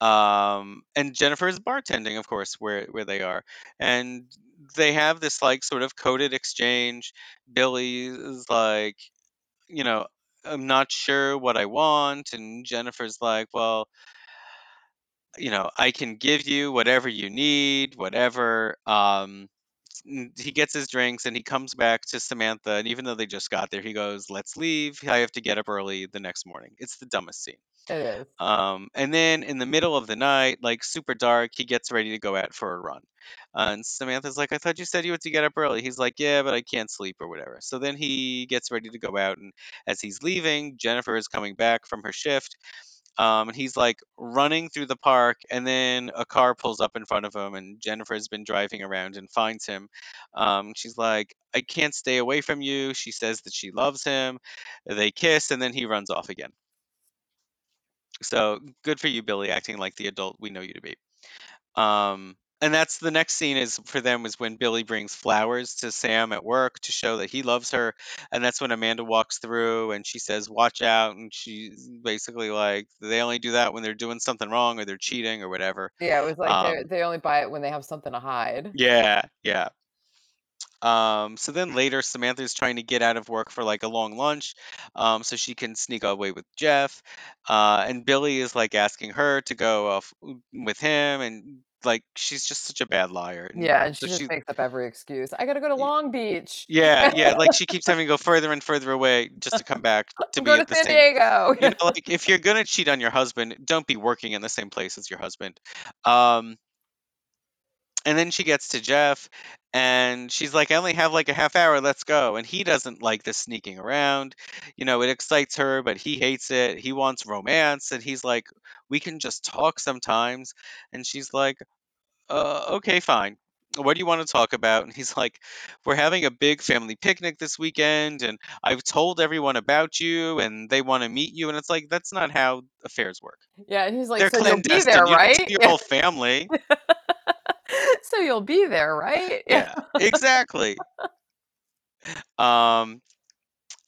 Um, and Jennifer is bartending, of course, where where they are, and they have this like sort of coded exchange. Billy is like, you know, I'm not sure what I want, and Jennifer's like, well, you know, I can give you whatever you need, whatever. Um, he gets his drinks and he comes back to Samantha. And even though they just got there, he goes, let's leave. I have to get up early the next morning. It's the dumbest scene. It is. Um, and then in the middle of the night, like super dark, he gets ready to go out for a run. Uh, and Samantha's like, I thought you said you had to get up early. He's like, yeah, but I can't sleep or whatever. So then he gets ready to go out. And as he's leaving, Jennifer is coming back from her shift. Um, and he's like running through the park, and then a car pulls up in front of him, and Jennifer's been driving around and finds him. Um, she's like, I can't stay away from you. She says that she loves him. They kiss, and then he runs off again. So good for you, Billy, acting like the adult we know you to be. Um, and that's the next scene is for them is when Billy brings flowers to Sam at work to show that he loves her. And that's when Amanda walks through and she says, watch out. And she's basically like, they only do that when they're doing something wrong or they're cheating or whatever. Yeah, it was like um, they only buy it when they have something to hide. Yeah, yeah. Um, so then later, Samantha's trying to get out of work for like a long lunch um, so she can sneak away with Jeff. Uh, and Billy is like asking her to go off with him, and like she's just such a bad liar. Yeah, and she so just she, makes up every excuse. I gotta go to Long Beach. Yeah, yeah. Like she keeps having to go further and further away just to come back to be go at to the San same, Diego. You know, like if you're gonna cheat on your husband, don't be working in the same place as your husband. Um, and then she gets to Jeff, and she's like, I only have like a half hour. Let's go. And he doesn't like the sneaking around. You know, it excites her, but he hates it. He wants romance. And he's like, we can just talk sometimes. And she's like, uh, okay, fine. What do you want to talk about? And he's like, we're having a big family picnic this weekend, and I've told everyone about you, and they want to meet you. And it's like, that's not how affairs work. Yeah. And he's like, they're so clandestine. You'll be there, right? You don't see your yeah. whole family. So you'll be there, right? Yeah, exactly. um,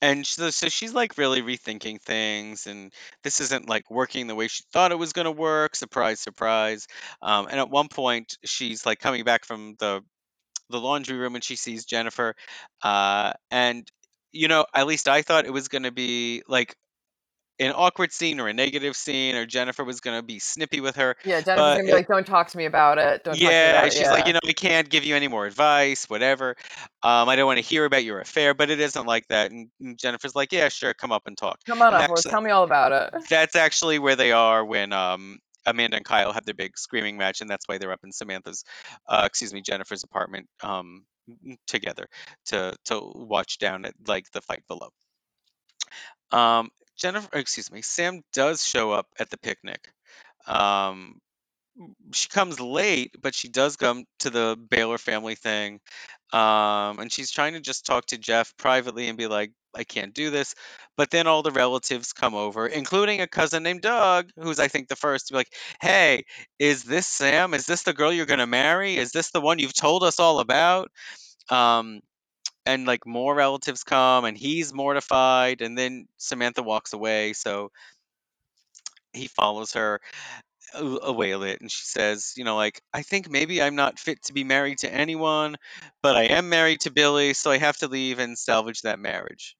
and so, so she's like really rethinking things, and this isn't like working the way she thought it was going to work. Surprise, surprise. Um, and at one point, she's like coming back from the the laundry room, and she sees Jennifer. Uh, and you know, at least I thought it was going to be like an awkward scene or a negative scene, or Jennifer was going to be snippy with her. Yeah, Jennifer's going to be like, don't talk to me about it. Don't yeah, talk to me about it. She's yeah. like, you know, I can't give you any more advice, whatever. Um, I don't want to hear about your affair, but it isn't like that. And Jennifer's like, yeah, sure, come up and talk. Come on and up, actually, tell me all about it. That's actually where they are when um, Amanda and Kyle have their big screaming match, and that's why they're up in Samantha's, uh, excuse me, Jennifer's apartment um, together to to watch down at like the fight below. Um. Jennifer, excuse me, Sam does show up at the picnic. Um, she comes late, but she does come to the Baylor family thing. Um, and she's trying to just talk to Jeff privately and be like, I can't do this. But then all the relatives come over, including a cousin named Doug, who's, I think, the first to be like, hey, is this Sam? Is this the girl you're going to marry? Is this the one you've told us all about? Um, And like more relatives come, and he's mortified. And then Samantha walks away, so he follows her away a bit, and she says, you know, like, I think maybe I'm not fit to be married to anyone, but I am married to Billy, so I have to leave and salvage that marriage.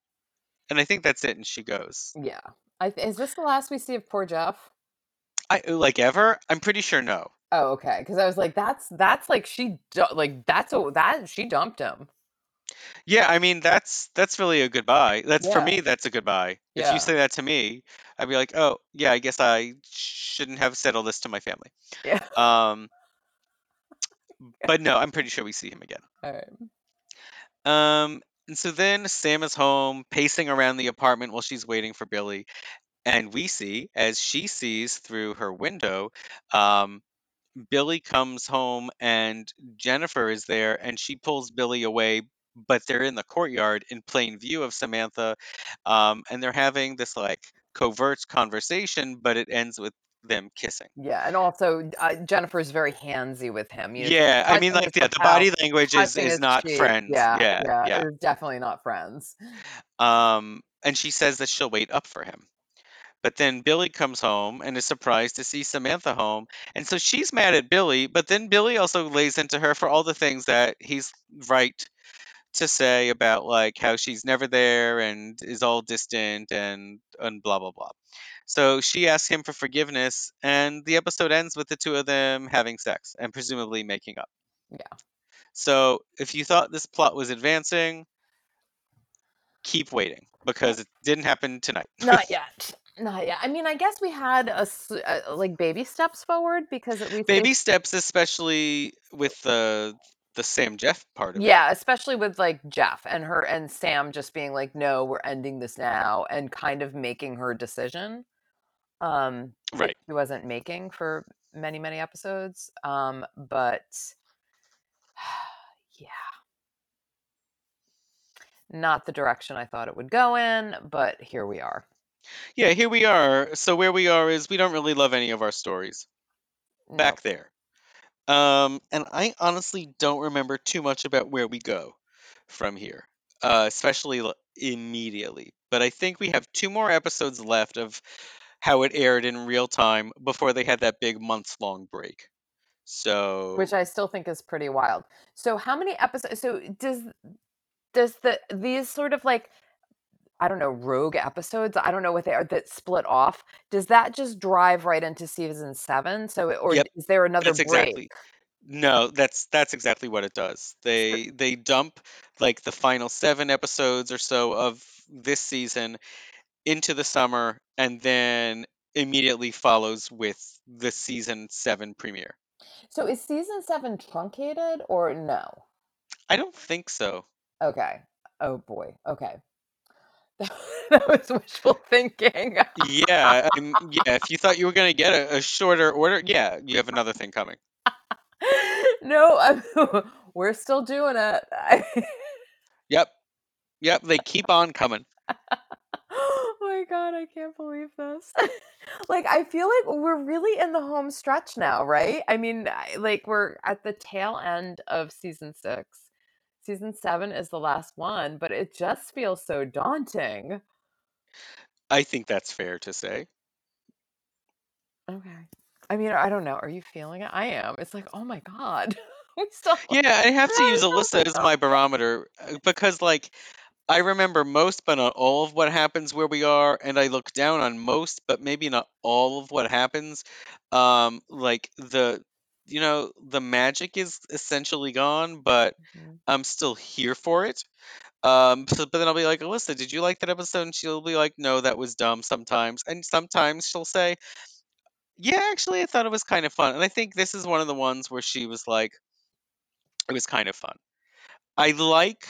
And I think that's it. And she goes. Yeah. I th- is this the last we see of poor Jeff? I like ever? I'm pretty sure no. Oh, okay. Because I was like, that's that's like she like that's a, that she dumped him. Yeah, I mean that's that's really a goodbye. That's yeah. for me. That's a goodbye. Yeah. If you say that to me, I'd be like, oh yeah, I guess I shouldn't have said all this to my family. Yeah. Um. But no, I'm pretty sure we see him again. All right. Um. And so then Sam is home, pacing around the apartment while she's waiting for Billy, and we see as she sees through her window. Um. Billy comes home and Jennifer is there and she pulls Billy away, but they're in the courtyard in plain view of Samantha, um, and they're having this like covert conversation, but it ends with them kissing. Yeah, and also uh, Jennifer's very handsy with him. You know, yeah, I mean like yeah, the body language is, is not cheap. friends. Yeah, yeah, yeah, yeah. They're definitely not friends. Um, and she says that she'll wait up for him. But then Billy comes home and is surprised to see Samantha home. And so she's mad at Billy, but then Billy also lays into her for all the things that he's right to say about like how she's never there and is all distant and, and blah, blah, blah. So she asks him for forgiveness and the episode ends with the two of them having sex and presumably making up. Yeah. So if you thought this plot was advancing, keep waiting because it didn't happen tonight. Not yet. Not yet. I mean, I guess we had a, a like baby steps forward because at least baby they... steps, especially with the the Sam Jeff part of yeah, it. Yeah, especially with like Jeff and her and Sam just being like, "No, we're ending this now," and kind of making her decision. Um, right. She wasn't making for many many episodes. Um, but yeah, not the direction I thought it would go in. But here we are. Yeah, here we are. So where we are is we don't really love any of our stories. Nope. Back there. Um, and I honestly don't remember too much about where we go from here, uh, especially l- immediately. But I think we have two more episodes left of how it aired in real time before they had that big months-long break. So, which I still think is pretty wild. So how many episodes? So does does the these sort of like... I don't know, rogue episodes. I don't know what they are that split off. Does that just drive right into season seven? So, or yep. is there another that's break? Exactly. No, that's that's exactly what it does. They they dump like the final seven episodes or so of this season into the summer, and then immediately follows with the season seven premiere. So, is season seven truncated or no? I don't think so. Okay. Oh boy. Okay. That was wishful thinking. yeah, um, yeah. If you thought you were going to get a, a shorter order, yeah, you have another thing coming. no, I'm, we're still doing it. yep, yep. They keep on coming. oh my god, I can't believe this. like, I feel like we're really in the home stretch now, right? I mean, like we're at the tail end of season six. Season seven is the last one, but it just feels so daunting. I think that's fair to say. Okay. I mean, I don't know. Are you feeling it? I am. It's like, oh my God. we still- yeah, I have to use Alyssa as my barometer because, like, I remember most but not all of what happens where we are, and I look down on most but maybe not all of what happens. Um, like, the... you know, the magic is essentially gone, but mm-hmm. I'm still here for it. Um, so, but then I'll be like, Alyssa, did you like that episode? And she'll be like, no, that was dumb sometimes. And sometimes she'll say, yeah, actually, I thought it was kind of fun. And I think this is one of the ones where she was like, it was kind of fun. I like...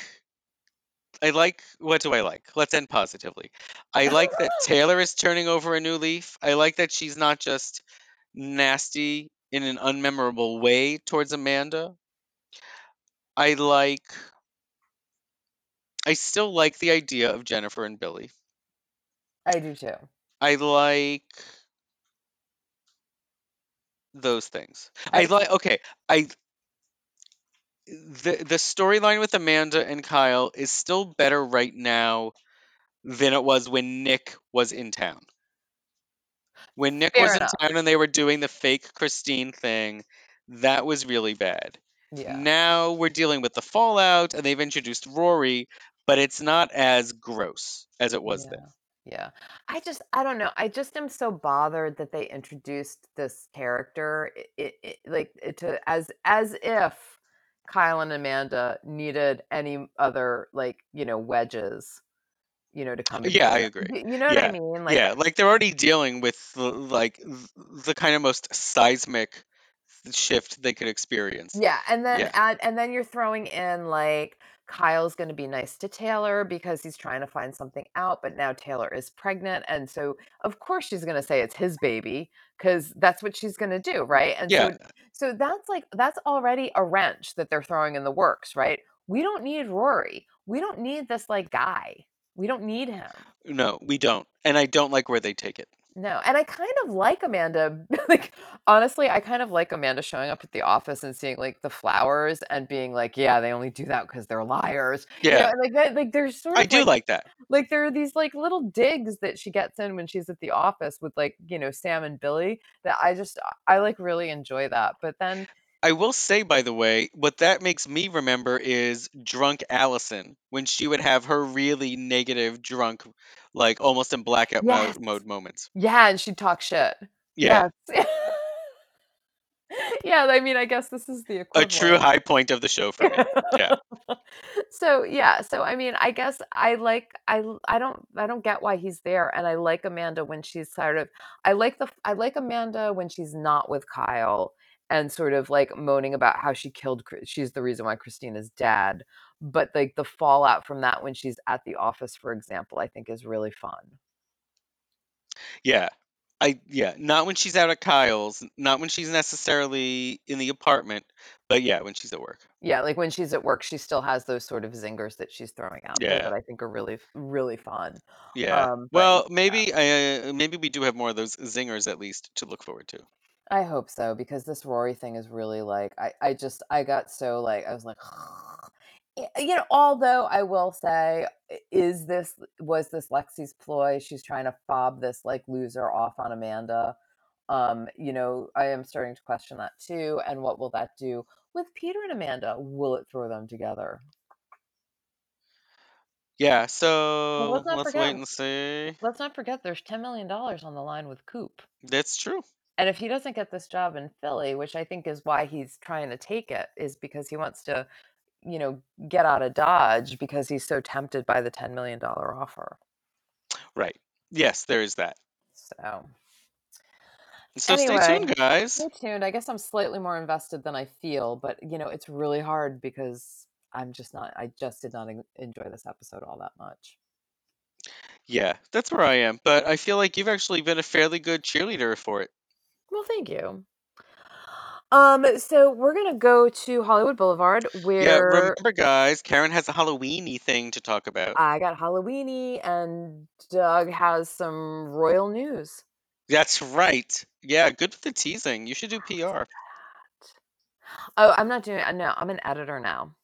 I like, what do I like? Let's end positively. I like that Taylor is turning over a new leaf. I like that she's not just nasty in an unmemorable way towards Amanda. I like... I still like the idea of Jennifer and Billy. I do too. I like... those things. I, I like... Okay, I... The, the storyline with Amanda and Kyle is still better right now than it was when Nick was in town. When Nick Fair was enough. in town and they were doing the fake Christine thing, that was really bad. Yeah. Now we're dealing with the fallout and they've introduced Rory, but it's not as gross as it was yeah. then. Yeah. I just, I don't know. I just am so bothered that they introduced this character, i it, it, like it to as as if Kyle and Amanda needed any other, like, you know, wedges, you know, to come Yeah, I together. agree. Y- You know what I Yeah. mean? Like, Yeah, like they're already dealing with the- like th- the kind of most seismic shift they could experience. yeah, and then Yeah. add, and then you're throwing in like Kyle's going to be nice to Taylor because he's trying to find something out, but now Taylor is pregnant, and so of course she's going to say it's his baby because that's what she's going to do, right? And Yeah. so, so that's like that's already a wrench that they're throwing in the works, right? We don't need Rory. We don't need this like guy. We don't need him. No, we don't. And I don't like where they take it. No, and I kind of like Amanda. Like, honestly, I kind of like Amanda showing up at the office and seeing like the flowers and being like, "Yeah, they only do that because they're liars," you know. Yeah. And like that, like there's sort I of do like, like that. like there are these like little digs that she gets in when she's at the office with like you know Sam and Billy that I just I like really enjoy that. But then, I will say, by the way, what that makes me remember is drunk Allison when she would have her really negative, drunk, like almost in blackout mo- yes, mode moments. yeah, and she talks shit. Yeah. Yes, yeah. I mean, I guess this is the A true equivalent. high point of the show for me. Yeah. so yeah so i mean i guess i like i l- i don't i don't get why he's there, and I like Amanda when she's sort of i like the i like Amanda when she's not with Kyle and sort of like moaning about how she killed Chris- she's the reason why Christina's dad, but like the fallout from that when she's at the office, for example, I think is really fun. Yeah. I yeah, not when she's out at Kyle's, not when she's necessarily in the apartment, but yeah, when she's at work. Yeah, like when she's at work, she still has those sort of zingers that she's throwing out there Yeah. that I think are really f- really fun. Yeah. um but Well, maybe uh, maybe we do have more of those zingers at least to look forward to. I hope so, because this Rory thing is really like I, I just I got so like I was like Y- you know, although I will say, i- is this was this Lexi's ploy? She's trying to fob this like loser off on Amanda. Um, you know, I am starting to question that too. And what will that do with Peter and Amanda? Will it throw them together? Yeah, Well, so let's not let's wait forget and see. let's not forget there's ten million dollars on the line with Coop. That's true. And if he doesn't get this job in Philly, which I think is why he's trying to take it, is because he wants to, you know, get out of Dodge because he's so tempted by the ten million dollar offer. Right. Yes, there is that. So, So stay anyway, tuned, guys. stay tuned. I guess I'm slightly more invested than I feel, but you know, it's really hard because I'm just not. I just did not en- enjoy this episode all that much. Yeah, that's where I am. But I feel like you've actually been a fairly good cheerleader for it. Well, thank you. Um, so we're gonna go to Hollywood Boulevard Yeah, where remember, guys, Karen has a Halloweeny thing to talk about. I got Halloweeny and Doug has some royal news. That's right. Yeah, good for the teasing. You should do P R. Oh, I'm not doing it. No, I'm an editor now.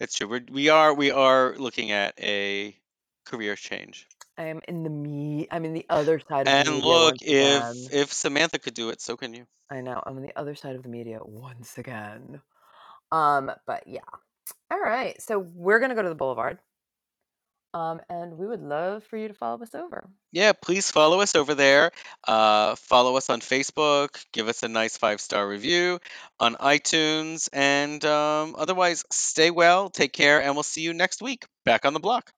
That's true. We're, we are we are looking at a career change. I am in the me. I'm in the other side of the And media look, once if again. if Samantha could do it, so can you. I know. I'm on the other side of the media once again. Um, but yeah. All right. So we're gonna go to the boulevard. Um, and we would love for you to follow us over. Yeah, please follow us over there. Uh, follow us on Facebook. Give us a nice five star review on iTunes. And um, otherwise, stay well, take care, and we'll see you next week back on the block.